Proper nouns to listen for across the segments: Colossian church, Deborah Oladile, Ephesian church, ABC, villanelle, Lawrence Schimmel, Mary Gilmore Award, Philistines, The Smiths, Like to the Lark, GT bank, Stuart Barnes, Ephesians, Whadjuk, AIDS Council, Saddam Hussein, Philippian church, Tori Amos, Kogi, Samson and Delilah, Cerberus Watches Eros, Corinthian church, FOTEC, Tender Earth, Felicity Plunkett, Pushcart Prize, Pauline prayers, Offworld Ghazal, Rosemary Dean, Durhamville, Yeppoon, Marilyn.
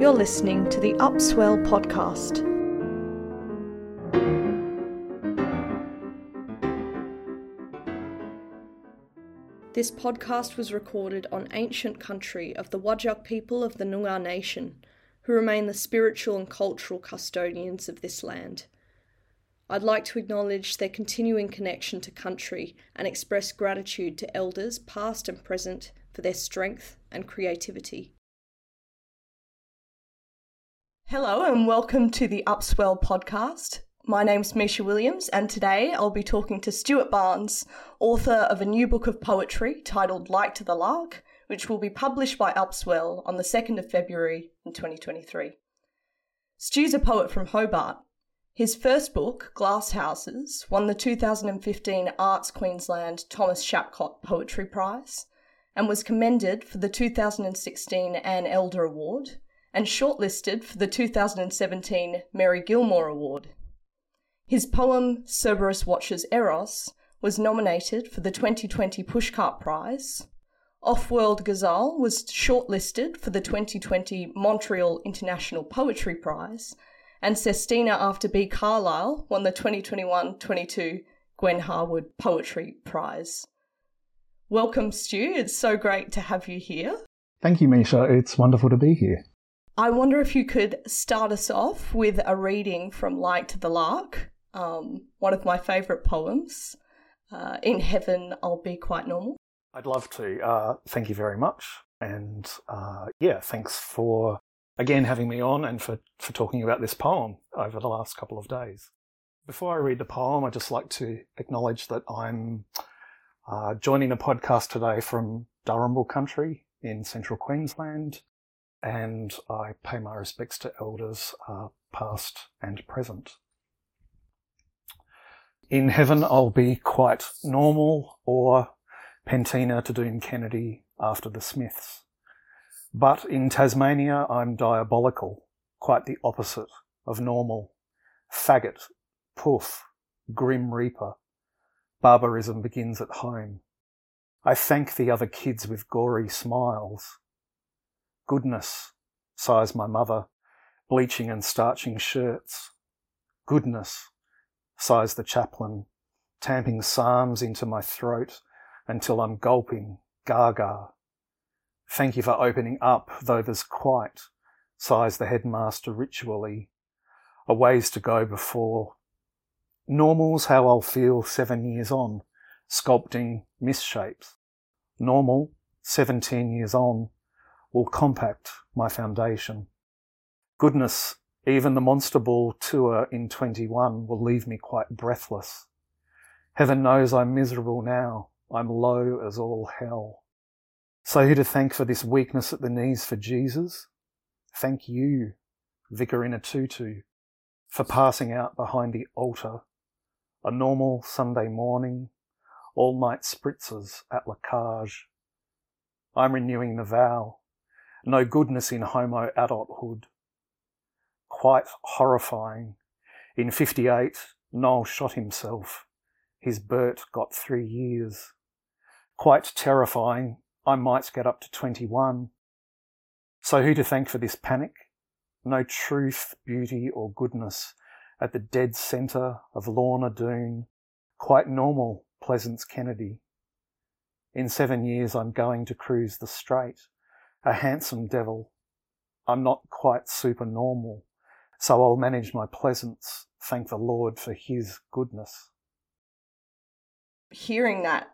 You're listening to the Upswell podcast. This podcast was recorded on ancient country of the Whadjuk people of the Noongar Nation, who remain the spiritual and cultural custodians of this land. I'd like to acknowledge their continuing connection to country and express gratitude to elders past and present for their strength and creativity. Hello and welcome to the Upswell podcast. My name's Meesha Williams and today I'll be talking to Stuart Barnes, author of a new book of poetry titled Like to the Lark, which will be published by Upswell on the 2nd of February in 2023. Stu's a poet from Hobart. His first book, Glass Houses, won the 2015 Arts Queensland Thomas Shapcott Poetry Prize and was commended for the 2016 Anne Elder Award and shortlisted for the 2017 Mary Gilmore Award. His poem Cerberus Watches Eros was nominated for the 2020 Pushcart Prize. Offworld Ghazal was shortlisted for the 2020 Montreal International Poetry Prize, and Sestina After B. Carlyle won the 2021-22 Gwen Harwood Poetry Prize. Welcome, Stu. It's so great to have you here. Thank you, Meesha. It's wonderful to be here. I wonder if you could start us off with a reading from Like to the Lark, one of my favourite poems. In heaven, I'll be quite normal. I'd love to. Thank you very much. And thanks for, again, having me on and for talking about this poem over the last couple of days. Before I read the poem, I'd just like to acknowledge that I'm joining the podcast today from Durhamville country in central Queensland. And I pay my respects to elders past and present. In heaven I'll be quite normal, or Pentina to Doone Kennedy after the Smiths. But in Tasmania I'm diabolical, quite the opposite of normal. Faggot, poof, Grim Reaper. Barbarism begins at home. I thank the other kids with gory smiles. Goodness, sighs my mother, bleaching and starching shirts. Goodness, sighs the chaplain, tamping psalms into my throat until I'm gulping, gaga. Thank you for opening up, though there's quite, sighs the headmaster ritually. A ways to go before. Normal's how I'll feel 7 years on, sculpting misshapes. Normal, 17 years on, will compact my foundation. Goodness, even the Monster Ball tour in 21 will leave me quite breathless. Heaven knows I'm miserable now. I'm low as all hell. So who to thank for this weakness at the knees for Jesus? Thank you, Vicar in a tutu, for passing out behind the altar. A normal Sunday morning, all-night spritzers at Lacage. I'm renewing the vow. No goodness in homo adulthood. Quite horrifying. In 58, Noel shot himself. His Bert got 3 years. Quite terrifying. I might get up to 21. So who to thank for this panic? No truth, beauty or goodness at the dead centre of Lorna Doone. Quite normal, Pleasance Kennedy. In 7 years I'm going to cruise the strait. A handsome devil. I'm not quite super normal, so I'll manage my pleasance. Thank the Lord for his goodness. Hearing that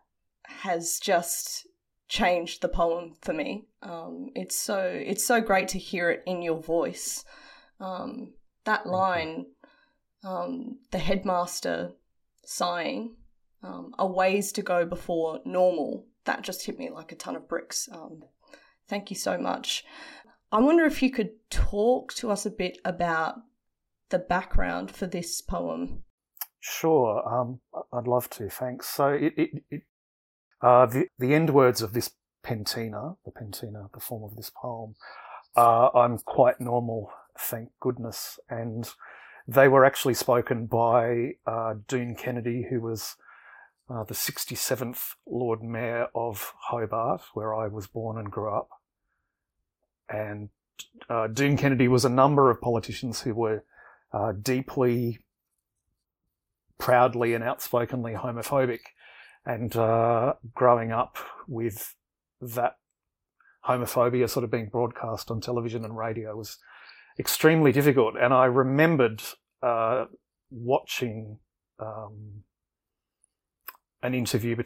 has just changed the poem for me. It's so great to hear it in your voice. That line, the headmaster sighing, a ways to go before normal, that just hit me like a ton of bricks. Thank you so much. I wonder if you could talk to us a bit about the background for this poem. Sure, I'd love to, thanks. So the end words of this pentina, the form of this poem, I'm quite normal, thank goodness. And they were actually spoken by Doone Kennedy, who was the 67th Lord Mayor of Hobart, where I was born and grew up. And Doone Kennedy was a number of politicians who were deeply, proudly and outspokenly homophobic. And growing up with that homophobia sort of being broadcast on television and radio was extremely difficult. And I remembered watching an interview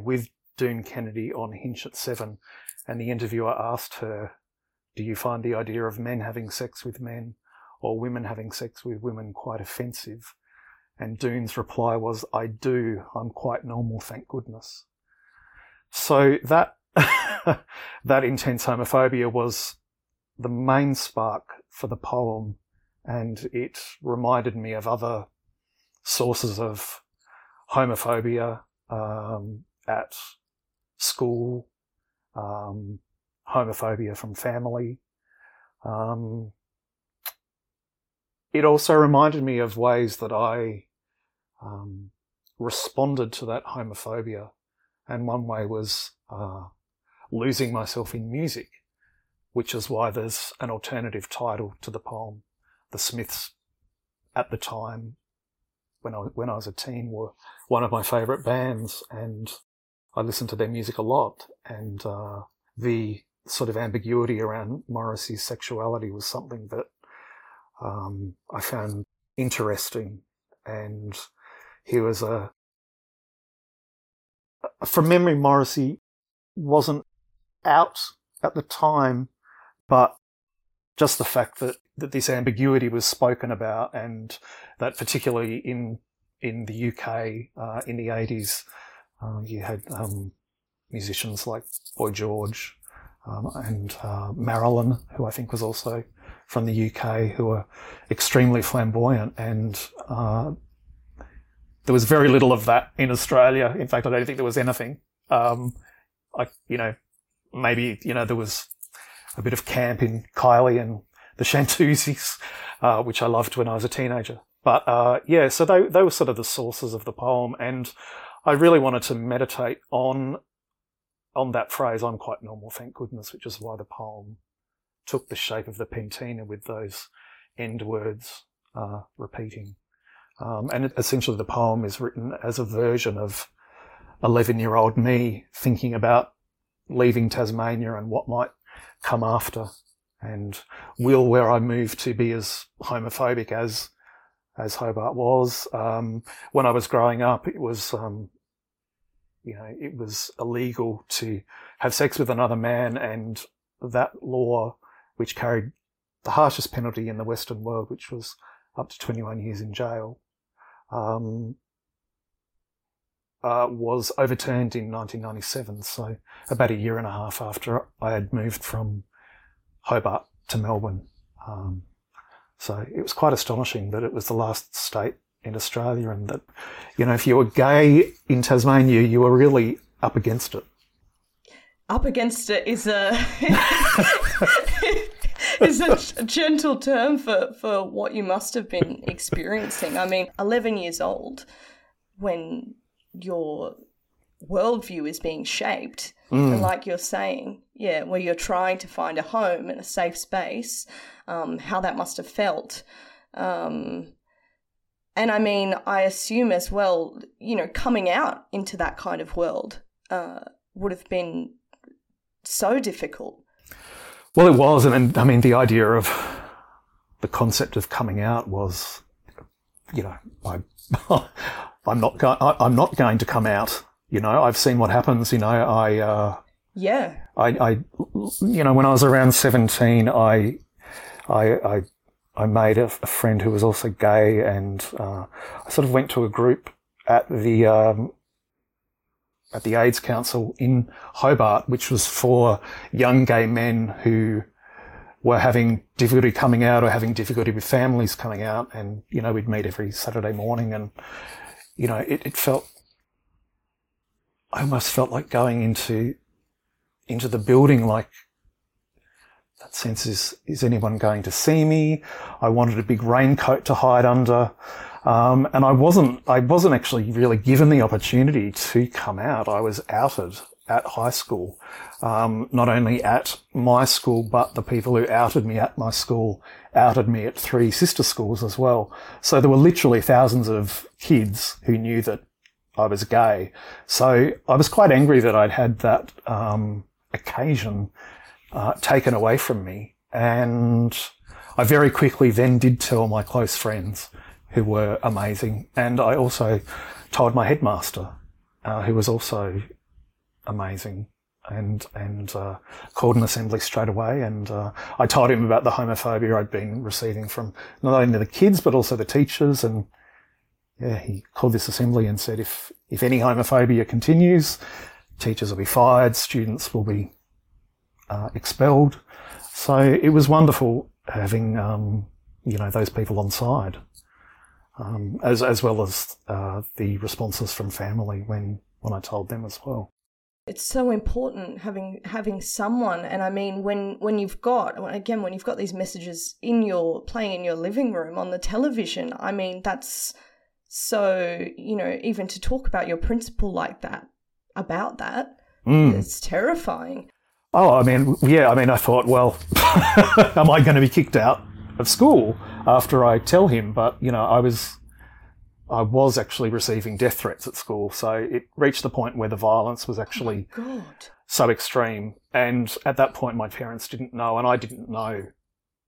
with Doone Kennedy on Hinch at 7, and the interviewer asked her, "Do you find the idea of men having sex with men or women having sex with women quite offensive?" And Doone's reply was, "I do. I'm quite normal, thank goodness." So that that intense homophobia was the main spark for the poem, and it reminded me of other sources of homophobia at school, homophobia from family. It also reminded me of ways that I responded to that homophobia, and one way was losing myself in music, which is why there's an alternative title to the poem. The Smiths, at the time when I was a teen, were one of my favourite bands, and I listened to their music a lot, and the sort of ambiguity around Morrissey's sexuality was something that I found interesting. And he was from memory, Morrissey wasn't out at the time, but just the fact that this ambiguity was spoken about, and that particularly in the UK in the 80s, you had musicians like Boy George and Marilyn, who I think was also from the UK, who were extremely flamboyant, and there was very little of that in Australia. In fact, I don't think there was anything. There was a bit of camp in Kylie and The Shantusis, which I loved when I was a teenager. But so they were sort of the sources of the poem, and I really wanted to meditate on that phrase, "I'm quite normal, thank goodness," which is why the poem took the shape of the pentina with those end words repeating. And essentially the poem is written as a version of 11-year-old me thinking about leaving Tasmania and what might come after, and will where I move to be as homophobic as Hobart was. When I was growing up, it was illegal to have sex with another man, and that law, which carried the harshest penalty in the Western world, which was up to 21 years in jail, was overturned in 1997, so about a year and a half after I had moved from Hobart to Melbourne. So it was quite astonishing that it was the last state in Australia, and that, if you were gay in Tasmania, you were really up against it. Up against it is a gentle term for what you must have been experiencing. I mean, 11 years old, when your worldview is being shaped, and like you're saying, where you're trying to find a home and a safe space, how that must have felt. And I mean, I assume as well, coming out into that kind of world would have been so difficult. Well, it was, and I mean, the concept of coming out was, I'm not going to come out. I've seen what happens. I when I was around 17, I made a friend who was also gay, and I sort of went to a group at the AIDS Council in Hobart, which was for young gay men who were having difficulty coming out or having difficulty with families coming out. And, we'd meet every Saturday morning, and, I almost felt like going into the building, like that sense is anyone going to see me? I wanted a big raincoat to hide under, and I wasn't actually really given the opportunity to come out. I was outed at high school, not only at my school, but the people who outed me at my school outed me at three sister schools as well. So there were literally thousands of kids who knew that I was gay. So I was quite angry that I'd had that occasion taken away from me. And I very quickly then did tell my close friends, who were amazing. And I also told my headmaster, who was also amazing, and called an assembly straight away. And I told him about the homophobia I'd been receiving from not only the kids but also the teachers. And yeah, he called this assembly and said, if any homophobia continues, teachers will be fired, students will be expelled. So it was wonderful having those people on side, as well as the responses from family when I told them as well. It's so important having someone, and I mean, when you've got these messages playing in your living room on the television, I mean, that's so, even to talk about your principal like that, about that, it's terrifying. Oh, I mean, yeah, I thought, well, am I going to be kicked out of school after I tell him? But, I was actually receiving death threats at school, so it reached the point where the violence was actually so extreme. And at that point, my parents didn't know, and I didn't know.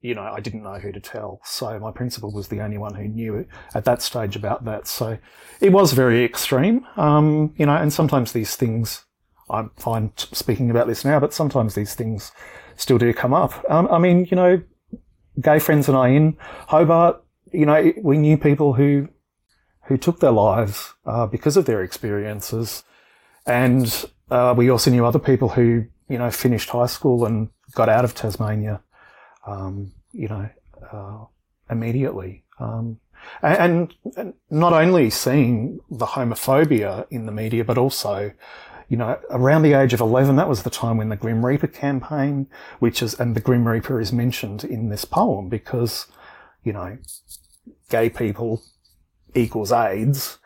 I didn't know who to tell. So my principal was the only one who knew at that stage about that. So it was very extreme, and sometimes these things, I'm fine speaking about this now, but sometimes these things still do come up. Gay friends and I in Hobart, we knew people who took their lives because of their experiences. And we also knew other people who, finished high school and got out of Tasmania, immediately. And not only seeing the homophobia in the media, but also, around the age of 11, that was the time when the Grim Reaper campaign, and the Grim Reaper is mentioned in this poem because, gay people equals AIDS.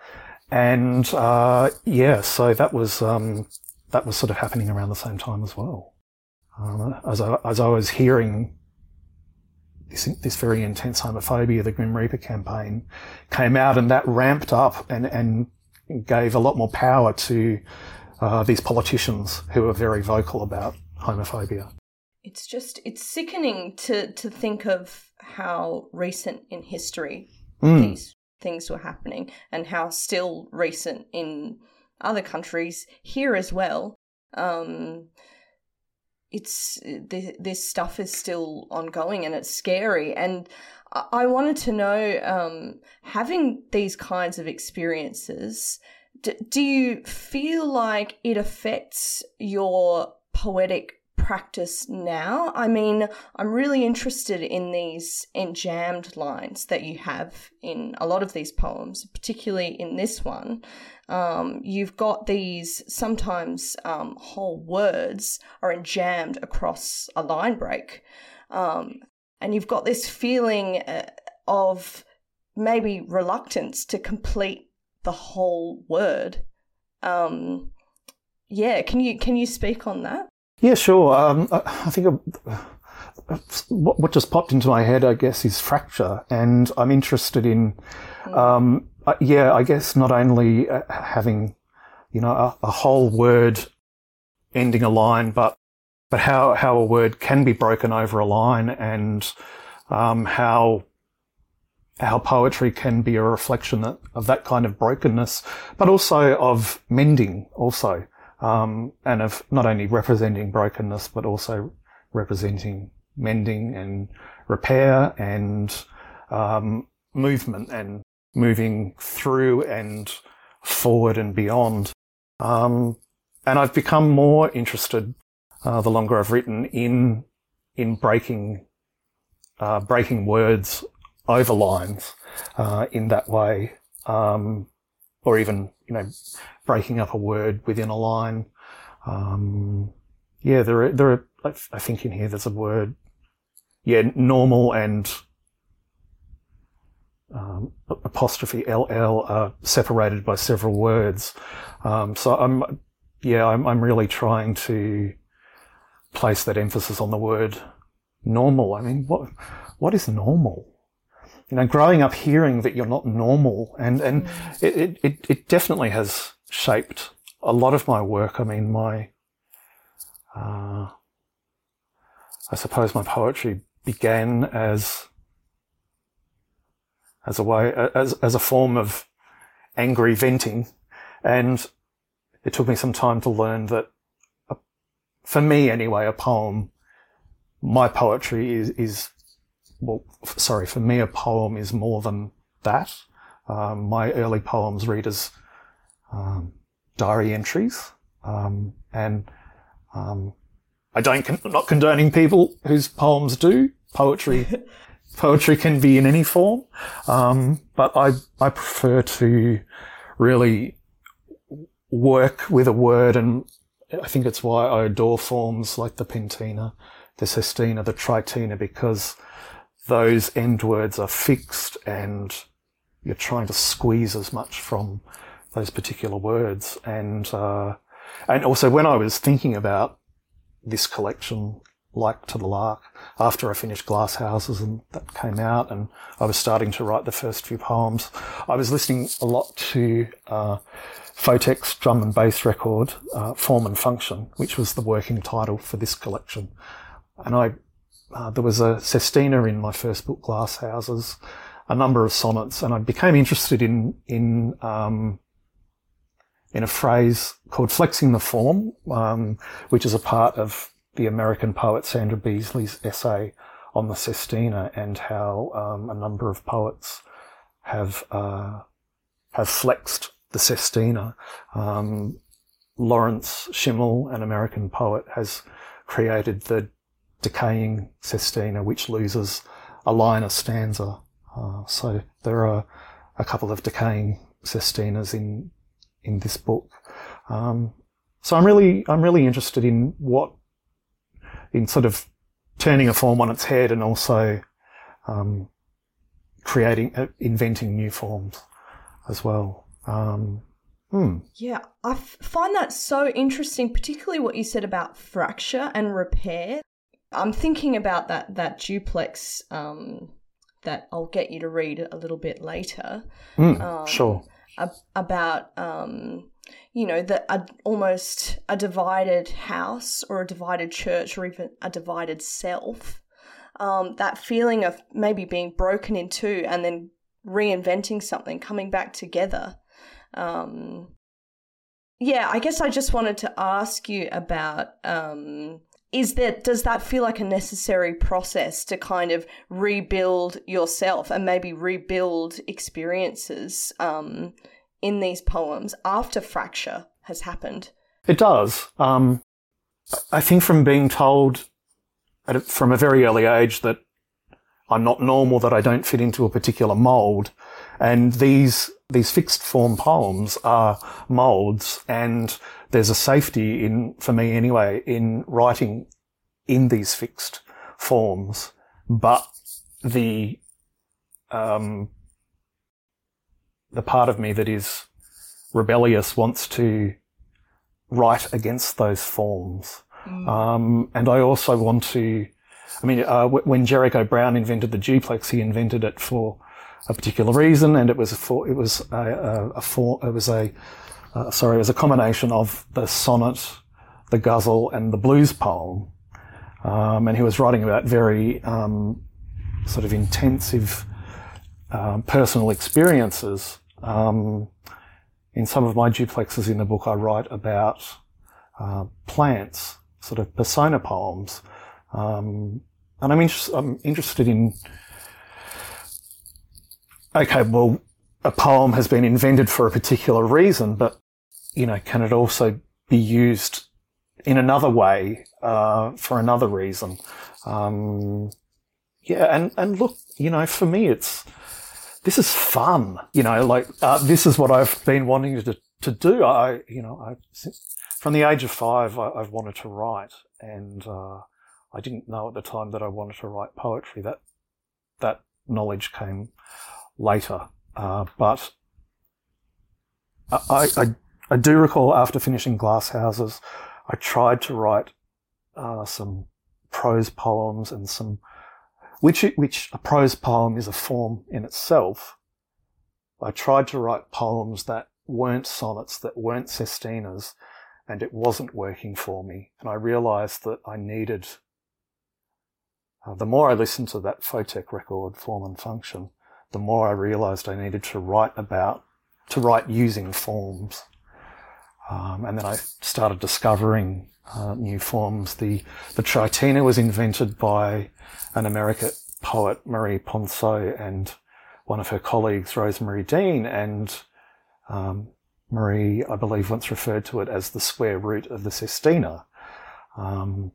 And, so that was sort of happening around the same time as well. As I was hearing this very intense homophobia, the Grim Reaper campaign came out, and that ramped up and gave a lot more power to these politicians who are very vocal about homophobia. It's just, it's sickening to think of how recent in history these things were happening, and how still recent in other countries, here as well. It's this stuff is still ongoing, and it's scary. And I wanted to know, having these kinds of experiences, do you feel like it affects your poetic practice now? I mean, I'm really interested in these enjammed lines that you have in a lot of these poems, particularly in this one. You've got these sometimes whole words are enjammed across a line break, and you've got this feeling of maybe reluctance to complete the whole word. Can you speak on that? Yeah, sure. I think what just popped into my head, I guess, is fracture, and I'm interested in, I guess, not only having, a whole word ending a line, but how a word can be broken over a line, and how poetry can be a reflection of that kind of brokenness, but also of mending, also. And of not only representing brokenness, but also representing mending and repair and movement, and moving through and forward and beyond. And I've become more interested the longer I've written in breaking words over lines in that way, or even breaking up a word within a line. There are. I think in here there's a word, normal and apostrophe LL are separated by several words. So I'm yeah, I'm really trying to place that emphasis on the word normal. I mean, what is normal? You know, growing up hearing that you're not normal, and it definitely has shaped a lot of my work. I mean, my I suppose my poetry began as a way, as a form of angry venting, and it took me some time to learn that, for me anyway, a poem is more than that. My early poems read as diary entries, and I don't not condoning people whose poems do. Poetry can be in any form, but I prefer to really work with a word, and I think it's why I adore forms like the pentina, the sestina, the tritina, because those end words are fixed and you're trying to squeeze as much from those particular words. And also when I was thinking about this collection, Like to the Lark, after I finished Glass Houses and that came out and I was starting to write the first few poems, I was listening a lot to FOTEC's drum and bass record, Form and Function, which was the working title for this collection. And I there was a sestina in my first book, Glass Houses, a number of sonnets, and I became interested in a phrase called flexing the form, which is a part of the American poet Sandra Beasley's essay on the sestina, and how a number of poets have flexed the sestina. Lawrence Schimmel, an American poet, has created the decaying sestina, which loses a line a stanza. So there are a couple of decaying sestinas in this book. So I'm really interested in sort of turning a form on its head, and also inventing new forms as well. Yeah, I find that so interesting, particularly what you said about fracture and repair. I'm thinking about that duplex that I'll get you to read a little bit later. Sure. About you know, that almost a divided house or a divided church or even a divided self, that feeling of maybe being broken in two and then reinventing something, coming back together. Yeah, I guess I just wanted to ask you about, does that feel like a necessary process to kind of rebuild yourself and maybe rebuild experiences in these poems after fracture has happened? It does. I think from being told from a very early age that I'm not normal, that I don't fit into a particular mould, and these fixed form poems are moulds, and there's a safety for me anyway, in writing in these fixed forms. But the part of me that is rebellious wants to write against those forms. And I also want to, when Jericho Brown invented the duplex, he invented it for a particular reason, and it was a combination of the sonnet, the ghazal, and the blues poem. And he was writing about very sort of intensive personal experiences. In some of my duplexes in the book, I write about plants, sort of persona poems, and I'm interested in. Okay, well, a poem has been invented for a particular reason, but you know, can it also be used in another way for another reason? Yeah, and look, you know, for me, this is fun, you know, like, this is what I've been wanting to do. From the age of 5, I've wanted to write, and I didn't know at the time that I wanted to write poetry. That knowledge came later, but I I do recall after finishing Glass Houses, I tried to write some prose poems and some, which a prose poem is a form in itself. I tried to write poems that weren't sonnets, that weren't sestinas, and it wasn't working for me. And I realised that I needed, the more I listened to that FOTEC record, Form and Function, the more I realised I needed to write using forms. And then I started discovering new forms. The tritina was invented by an American poet, Marie Ponceau, and one of her colleagues, Rosemary Dean, and Marie, I believe, once referred to it as the square root of the sestina.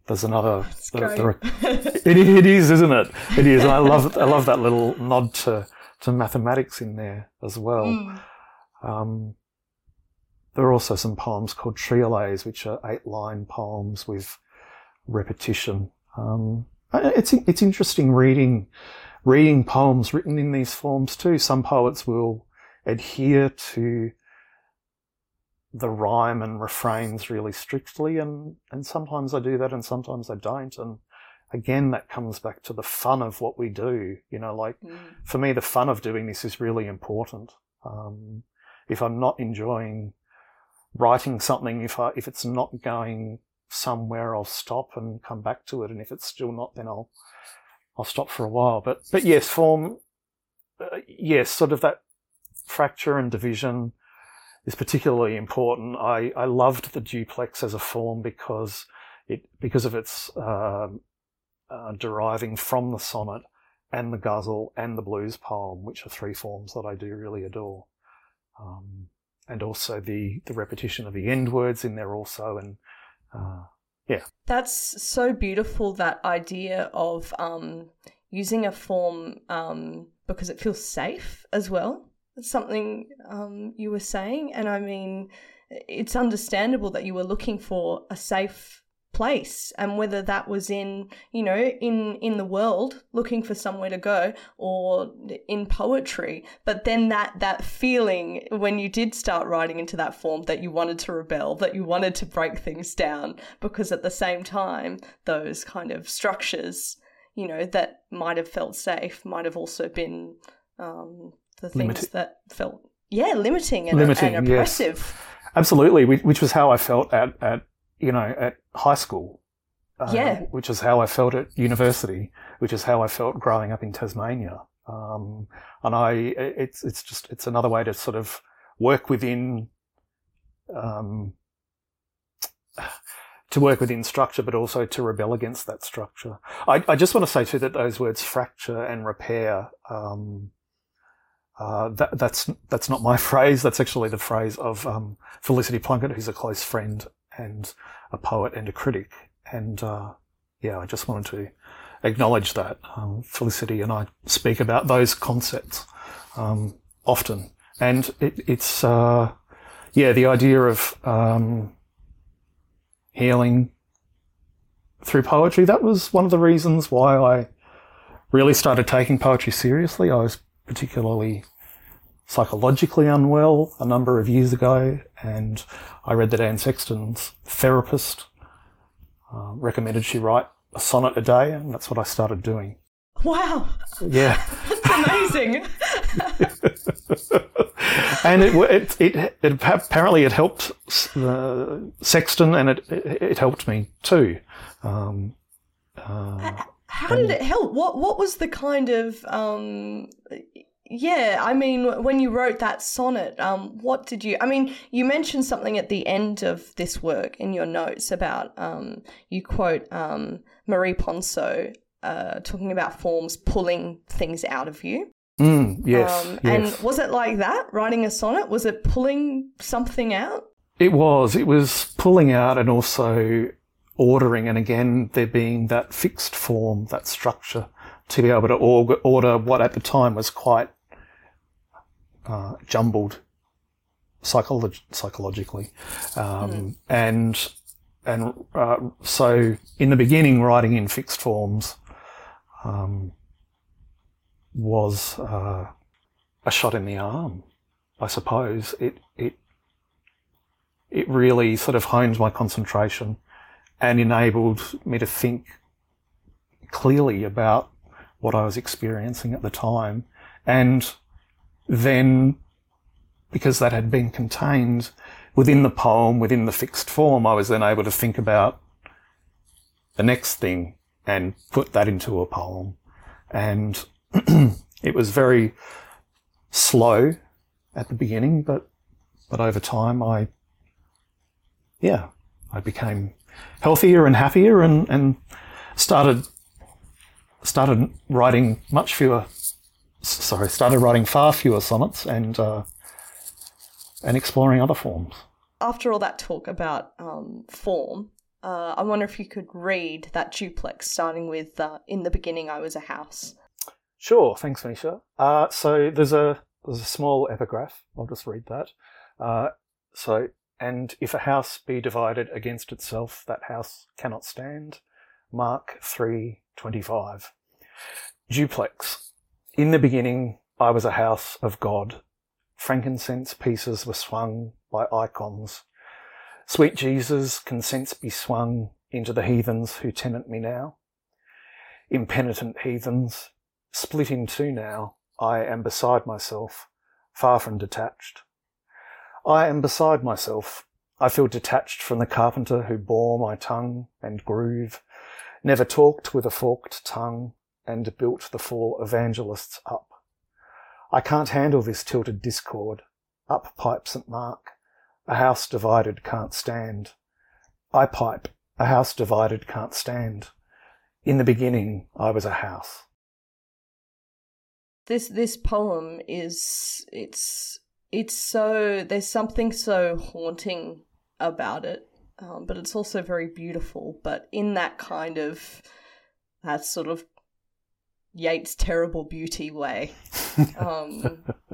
There's another. It is, isn't it? It is. And I love that little nod to mathematics in there as well. Mm. There are also some poems called triolets, which are 8-line poems with repetition. It's interesting reading poems written in these forms too. Some poets will adhere to the rhyme and refrains really strictly, and sometimes I do that and sometimes I don't. And again, that comes back to the fun of what we do. You know, like for me, the fun of doing this is really important. If I'm not enjoying writing something, if it's not going somewhere, I'll stop and come back to it. And if it's still not, then I'll stop for a while. But yes, form, yes, sort of that fracture and division is particularly important. I loved the duplex as a form because of its deriving from the sonnet and the ghazal and the blues poem, which are 3 forms that I do really adore. And also the repetition of the end words in there also, and yeah. That's so beautiful, that idea of using a form because it feels safe as well. That's something you were saying, and I mean, it's understandable that you were looking for a safe place, and whether that was in, you know, in the world, looking for somewhere to go, or in poetry. But then that feeling when you did start writing into that form, that you wanted to rebel, that you wanted to break things down, because at the same time, those kind of structures, you know, that might have felt safe might have also been the things that felt limiting and oppressive. Yes. Absolutely, which was how I felt at high school, which is how I felt at university, which is how I felt growing up in Tasmania. And it's another way to sort of work within structure, but also to rebel against that structure. I just want to say too that those words fracture and repair, that's not my phrase. That's actually the phrase of Felicity Plunkett, who's a close friend and a poet and a critic, and I just wanted to acknowledge that. Felicity and I speak about those concepts often, and it's the idea of healing through poetry. That was one of the reasons why I really started taking poetry seriously. I was particularly psychologically unwell a number of years ago, and I read that Anne Sexton's therapist recommended she write a sonnet a day, and that's what I started doing. Wow. Yeah. That's amazing. And it apparently it helped Sexton, and it helped me too. How did it help? What was the kind of... Yeah, I mean, when you wrote that sonnet, what did you... I mean, you mentioned something at the end of this work in your notes about you quote Marie Ponceau talking about forms pulling things out of you. Yes. And was it like that, writing a sonnet? Was it pulling something out? It was pulling out, and also ordering, and again, there being that fixed form, that structure, to be able to order what at the time was quite jumbled psychologically. So in the beginning, writing in fixed forms was a shot in the arm, I suppose. It it really sort of honed my concentration and enabled me to think clearly about what I was experiencing at the time. And then, because that had been contained within the poem, within the fixed form, I was then able to think about the next thing and put that into a poem. And it was very slow at the beginning, but over time I became healthier and happier and started writing far fewer sonnets and exploring other forms. After all that talk about form, I wonder if you could read that duplex, starting with "In the beginning, I was a house." Sure, thanks, Meesha. So there's a small epigraph. I'll just read that. And if a house be divided against itself, that house cannot stand. Mark 3:25. Duplex. In the beginning, I was a house of God. Frankincense pieces were swung by icons. Sweet Jesus, consents be swung into the heathens who tenant me now. Impenitent heathens, split in two now, I am beside myself, far from detached. I am beside myself, I feel detached from the carpenter who bore my tongue and groove, never talked with a forked tongue, and built the four evangelists up. I can't handle this tilted discord. Up pipes St. Mark. A house divided can't stand. I pipe. A house divided can't stand. In the beginning, I was a house. This poem is, it's so, there's something so haunting about it, but it's also very beautiful. But in that kind of, that sort of Yeats' terrible beauty way.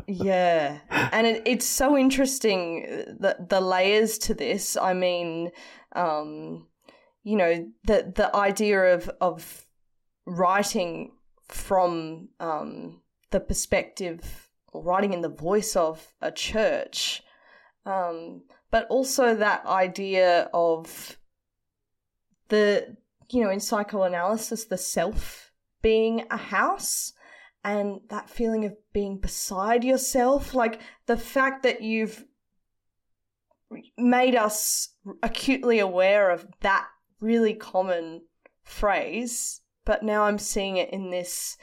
Yeah. And it's so interesting, the layers to this. I mean, you know, the idea of writing from the perspective, or writing in the voice of a church, but also that idea of the, you know, in psychoanalysis, the self being a house, and that feeling of being beside yourself, like the fact that you've made us acutely aware of that really common phrase, but now I'm seeing it in this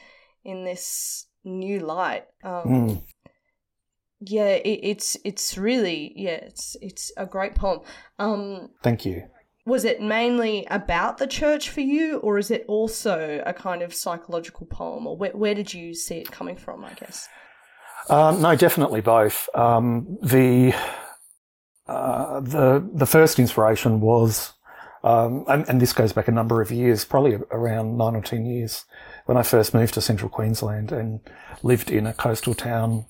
new light. Yeah, it's really, yeah, it's a great poem. Thank you. Was it mainly about the church for you, or is it also a kind of psychological poem, or where did you see it coming from, I guess? No, definitely both. The first inspiration was, and this goes back a number of years, probably around 9 or 10 years, when I first moved to central Queensland and lived in a coastal town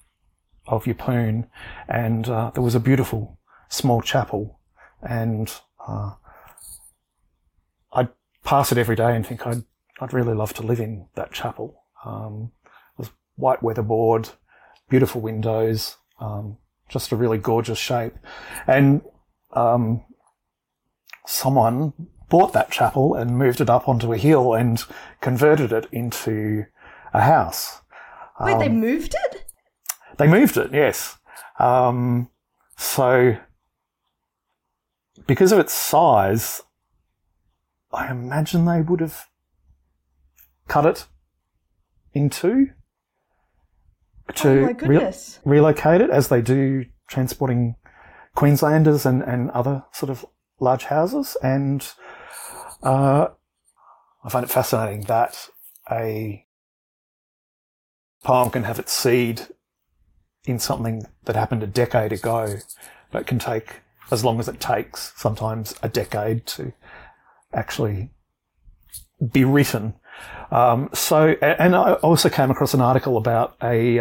of Yeppoon, and there was a beautiful small chapel, and I'd pass it every day and think I'd really love to live in that chapel. It was white weatherboard, beautiful windows, just a really gorgeous shape. And someone bought that chapel and moved it up onto a hill and converted it into a house. Wait, they moved it? They moved it, yes. So because of its size, I imagine they would have cut it in two to relocate it, as they do transporting Queenslanders and other sort of large houses. And I find it fascinating that a poem can have its seed in something that happened a decade ago, but can take as long as it takes, sometimes a decade, to actually be written. So, and I also came across an article about a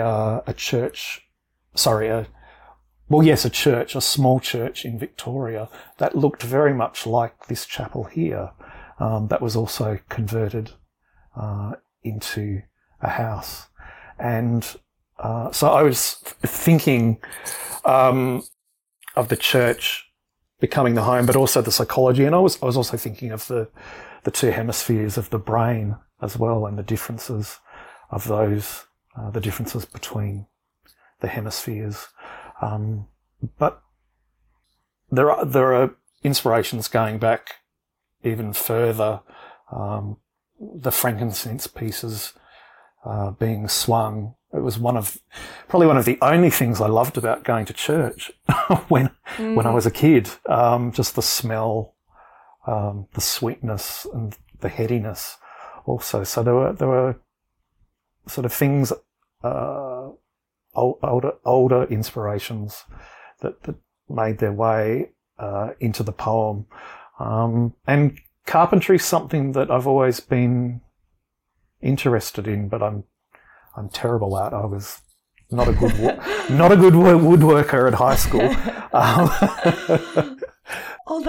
small church in Victoria that looked very much like this chapel here, that was also converted into a house. And so I was thinking of the church becoming the home, but also the psychology. And I was also thinking of the two hemispheres of the brain as well, and the differences of those, the differences between the hemispheres. But there are inspirations going back even further. The frankincense pieces being swung. It was probably one of the only things I loved about going to church when I was a kid. Just the smell, the sweetness, and the headiness also. So there were sort of things, older inspirations that made their way into the poem. And carpentry's something that I've always been interested in, but I'm terrible at. I was not a good woodworker at high school. Oh,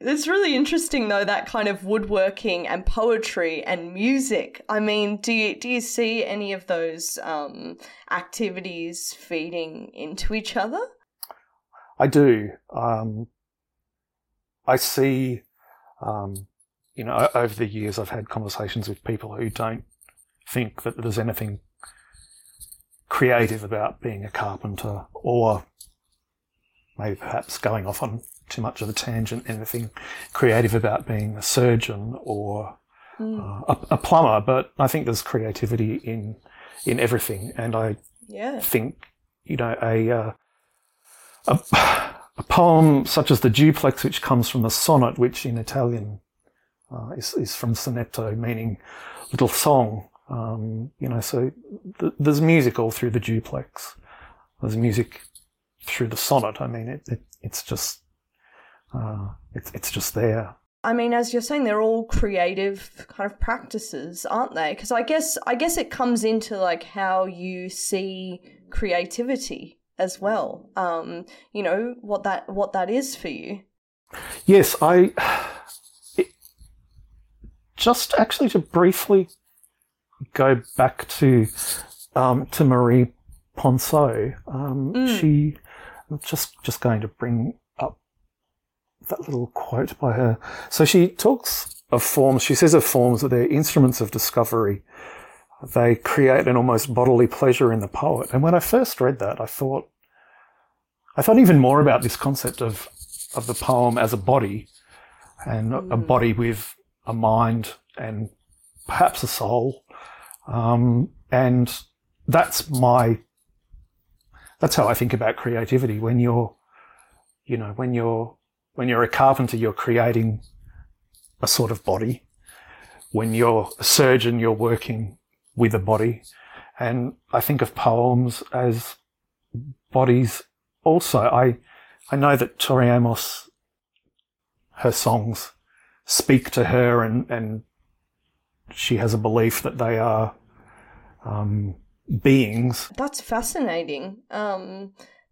it's really interesting though, that kind of woodworking and poetry and music. I mean, do you see any of those activities feeding into each other? I do. I see. Over the years, I've had conversations with people who don't think that there's anything creative about being a carpenter, or maybe perhaps going off on too much of a tangent, anything creative about being a surgeon or a plumber. But I think there's creativity in everything, and I think a poem such as the duplex, which comes from the sonnet, which in Italian is from sonetto, meaning little song. So there's music all through the duplex. There's music through the sonnet. I mean, it's just there. I mean, as you're saying, they're all creative kind of practices, aren't they? Because I guess it comes into like how you see creativity as well. What that is for you. Yes, just actually to briefly go back to Marie Ponceau. She, I'm just going to bring up that little quote by her. So she talks of forms. She says of forms that they're instruments of discovery. They create an almost bodily pleasure in the poet. And when I first read that, I thought even more about this concept of the poem as a body, and a body with a mind and perhaps a soul, and that's how I think about creativity. When you're a carpenter, you're creating a sort of body. When you're a surgeon, you're working with a body, and I think of poems as bodies also. I know that Tori Amos, her songs speak to her, and she has a belief that they are beings. That's fascinating,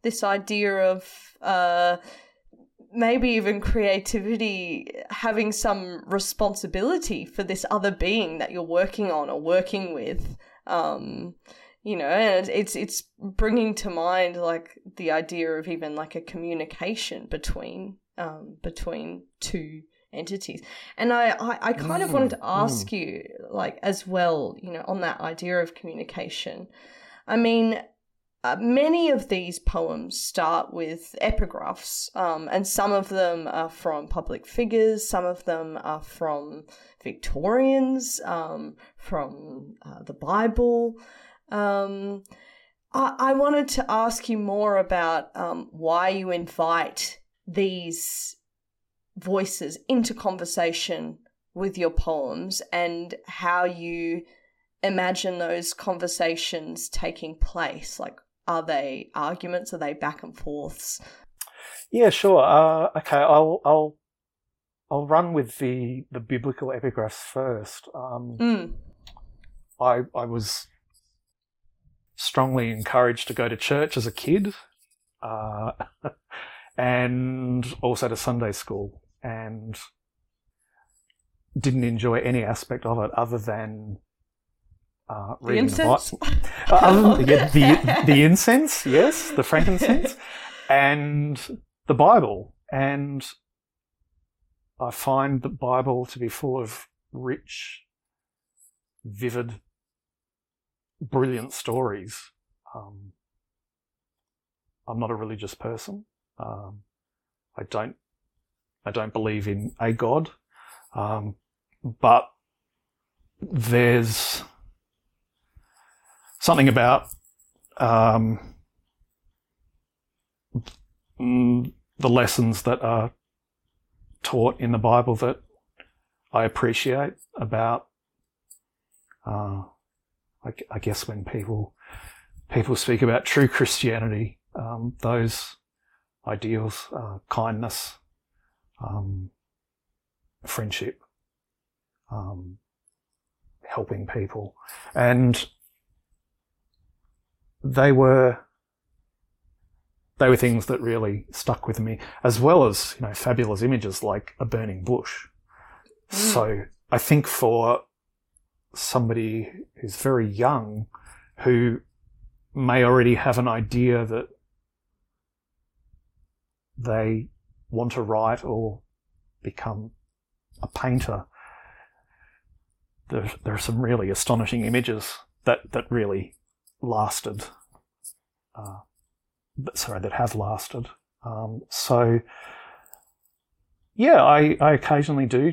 this idea of maybe even creativity having some responsibility for this other being that you're working on or working with, and it's bringing to mind like the idea of even like a communication between two entities. And I kind of wanted to ask you, like, as well, on that idea of communication. I mean, many of these poems start with epigraphs, and some of them are from public figures, some of them are from Victorians, from the Bible. I wanted to ask you more about why you invite these voices into conversation with your poems, and how you imagine those conversations taking place. Like, are they arguments? Are they back and forths? Yeah, sure. Okay, I'll run with the biblical epigraphs first. I was strongly encouraged to go to church as a kid, and also to Sunday school, and didn't enjoy any aspect of it other than reading the Bible. The incense, yes, the frankincense, and the Bible. And I find the Bible to be full of rich, vivid, brilliant stories. I'm not a religious person. I don't believe in a God, but there's something about the lessons that are taught in the Bible that I appreciate about, I guess when people speak about true Christianity, those ideals, kindness, friendship, helping people. And they were things that really stuck with me, as well as, you know, fabulous images like a burning bush. So I think for somebody who's very young, who may already have an idea that they want to write or become a painter, there are some really astonishing images that really lasted. That have lasted. I occasionally do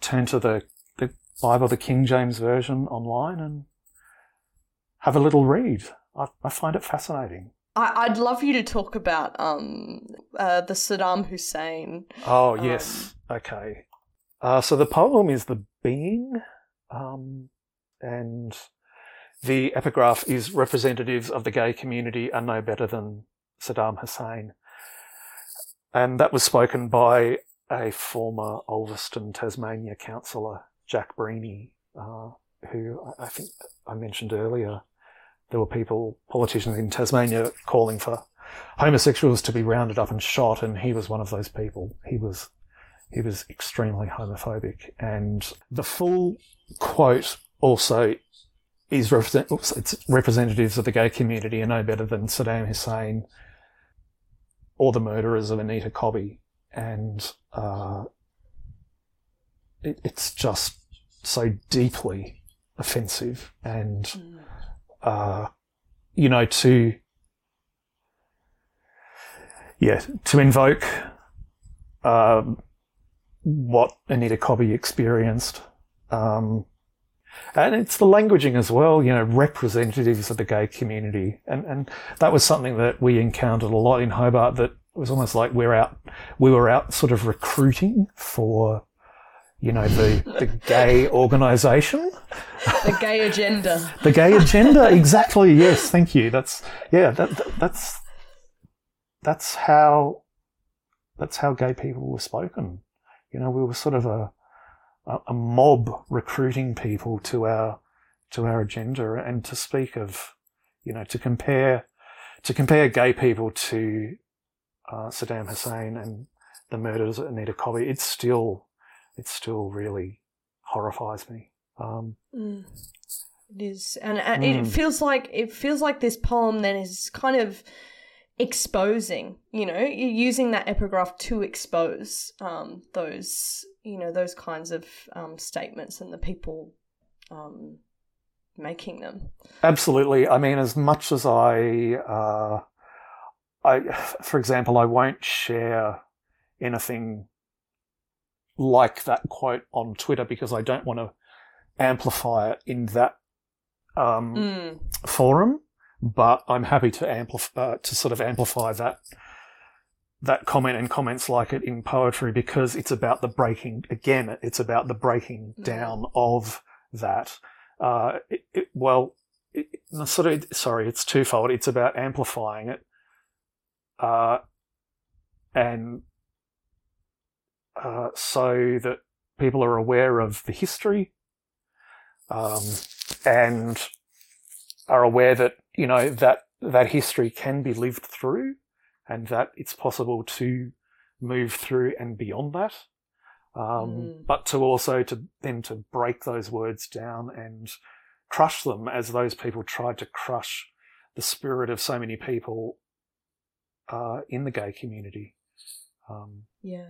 turn to the Bible, the King James Version, online and have a little read. I find it fascinating. I'd love you to talk about the Saddam Hussein. Oh, yes. Okay. So the poem is The Being, and the epigraph is representatives of the gay community are no better than Saddam Hussein. And that was spoken by a former Ulverston, Tasmania councillor, Jack Breeny, who I think I mentioned earlier. There were politicians in Tasmania calling for homosexuals to be rounded up and shot, and he was one of those people. He was extremely homophobic. And the full quote also is representatives of the gay community are no better than Saddam Hussein or the murderers of Anita Cobby. And it's just so deeply offensive and... to invoke what Anita Cobby experienced. And it's the languaging as well, you know, representatives of the gay community. And that was something that we encountered a lot in Hobart, that was almost like we were out sort of recruiting for, you know, the gay organisation. The gay agenda. The gay agenda, exactly, yes, thank you. That's how gay people were spoken. You know, we were sort of a mob recruiting people to our agenda, and to speak of, you know, to compare gay people to Saddam Hussein and the murders at Anita Cobby, it still really horrifies me. It is, and it feels like this poem then is kind of exposing, you know, you're using that epigraph to expose those, you know, those kinds of statements and the people making them. Absolutely. I mean, as much as I, for example, I won't share anything like that quote on Twitter because I don't want to amplify it in that forum, but I'm happy to amplify that comment and comments like it in poetry, because it's about the breaking again. It's about the breaking down of that. It's twofold. It's about amplifying it, and so that people are aware of the history, and are aware that, you know, that history can be lived through, and that it's possible to move through and beyond that. But to also then to break those words down and crush them, as those people tried to crush the spirit of so many people in the gay community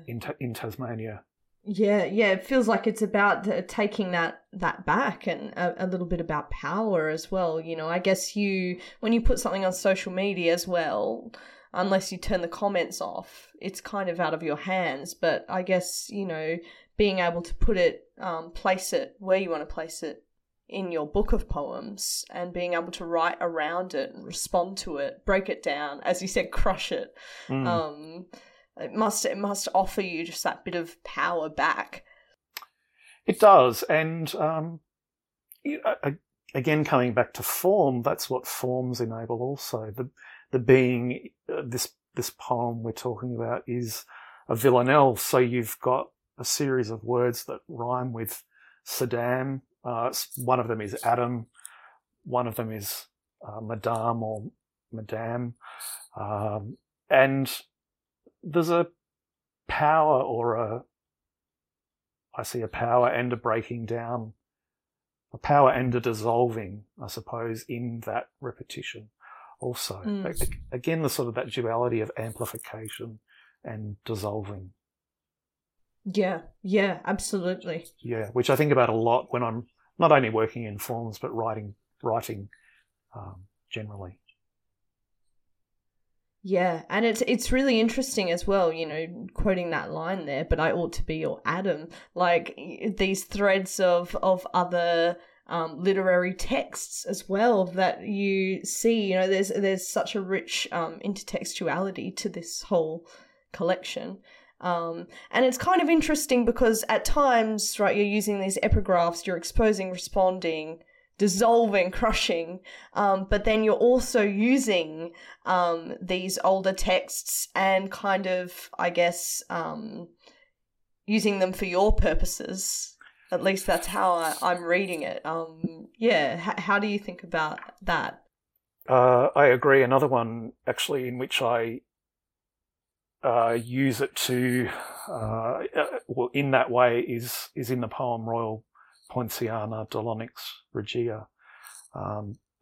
in Tasmania. Yeah, it feels like it's about taking that back and a little bit about power as well. You know, I guess when you put something on social media as well, unless you turn the comments off, it's kind of out of your hands. But I guess, you know, being able to put it, place it where you want to place it in your book of poems and being able to write around it and respond to it, break it down, as you said, crush it. Mm. It must offer you just that bit of power back. It does. And again, coming back to form, that's what forms enable also. The being, this poem we're talking about is a villanelle. So you've got a series of words that rhyme with Saddam. One of them is Adam. One of them is Madame or Madame. And there's a power I see a power and a breaking down, a power and a dissolving, I suppose, in that repetition also. Mm. Again, the sort of that duality of amplification and dissolving. Yeah, absolutely. Yeah, which I think about a lot when I'm not only working in forms but writing generally. Yeah, and it's really interesting as well, you know, quoting that line there, but I ought to be your Adam, like these threads of other literary texts as well that you see, you know, there's such a rich intertextuality to this whole collection. And it's kind of interesting because at times, right, you're using these epigraphs, you're exposing, responding, dissolving, crushing, but then you're also using these older texts and kind of, I guess, using them for your purposes. At least that's how I'm reading it. How do you think about that? I agree. Another one, actually, in which I use it to, in that way, is in the poem Royal Poinciana, Dolonix Regia.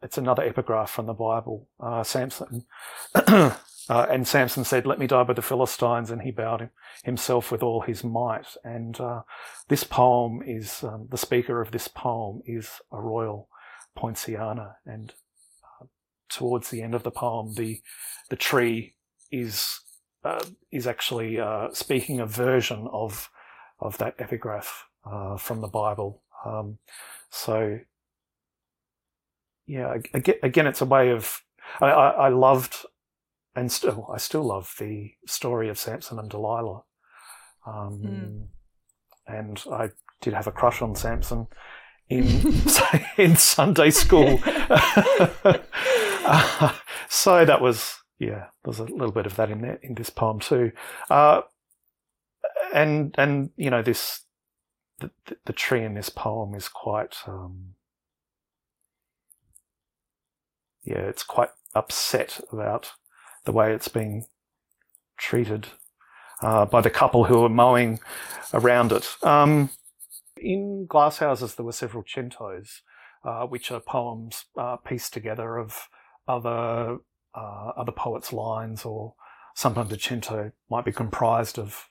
It's another epigraph from the Bible. Samson and Samson said, "Let me die by the Philistines," and he bowed himself with all his might. And this poem is the speaker of this poem is a Royal Poinciana, and towards the end of the poem, the tree is actually speaking a version of that epigraph from the Bible. So, yeah, again, it's a way of... I loved, and I still love the story of Samson and Delilah. And I did have a crush on Samson in Sunday school. So that was, yeah, there's a little bit of that in there in this poem too. And you know, this... The tree in this poem is quite, it's quite upset about the way it's being treated by the couple who are mowing around it. In Glass Houses, there were several centos, which are poems pieced together of other poets' lines, or sometimes a cento might be comprised of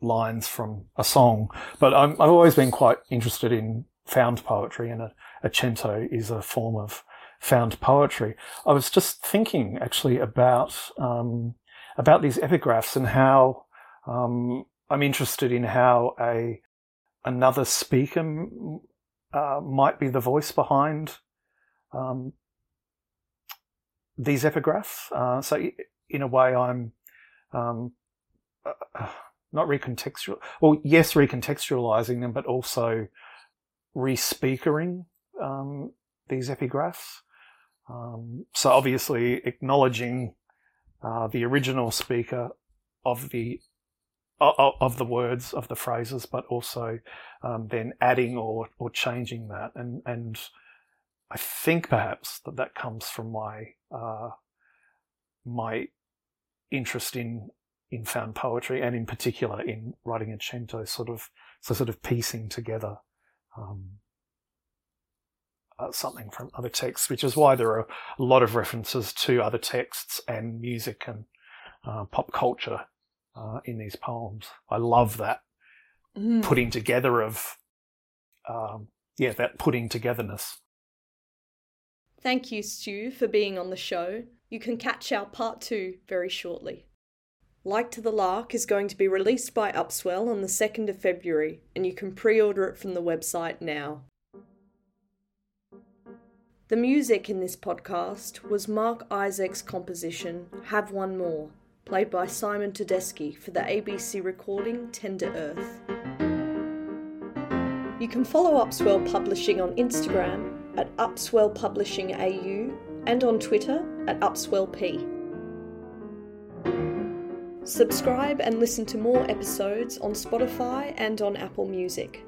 lines from a song, but I've always been quite interested in found poetry, and a cento is a form of found poetry. I was just thinking actually about these epigraphs and how I'm interested in how another speaker might be the voice behind these epigraphs. So in a way, I'm not recontextual. Well, yes, recontextualizing them, but also re-speakering these epigraphs. So obviously acknowledging the original speaker of the words, of the phrases, but also then adding or changing that. And I think perhaps that comes from my my interest in found poetry, and in particular in writing a cento, sort of piecing together something from other texts, which is why there are a lot of references to other texts and music and pop culture in these poems. I love that putting together of, that putting togetherness. Thank you, Stu, for being on the show. You can catch our part 2 very shortly. Like to the Lark is going to be released by Upswell on the 2nd of February, and you can pre-order it from the website now. The music in this podcast was Mark Isaac's composition, Have One More, played by Simon Tedeschi for the ABC recording Tender Earth. You can follow Upswell Publishing on Instagram at Upswell Publishing AU and on Twitter at UpswellP. Subscribe and listen to more episodes on Spotify and on Apple Music.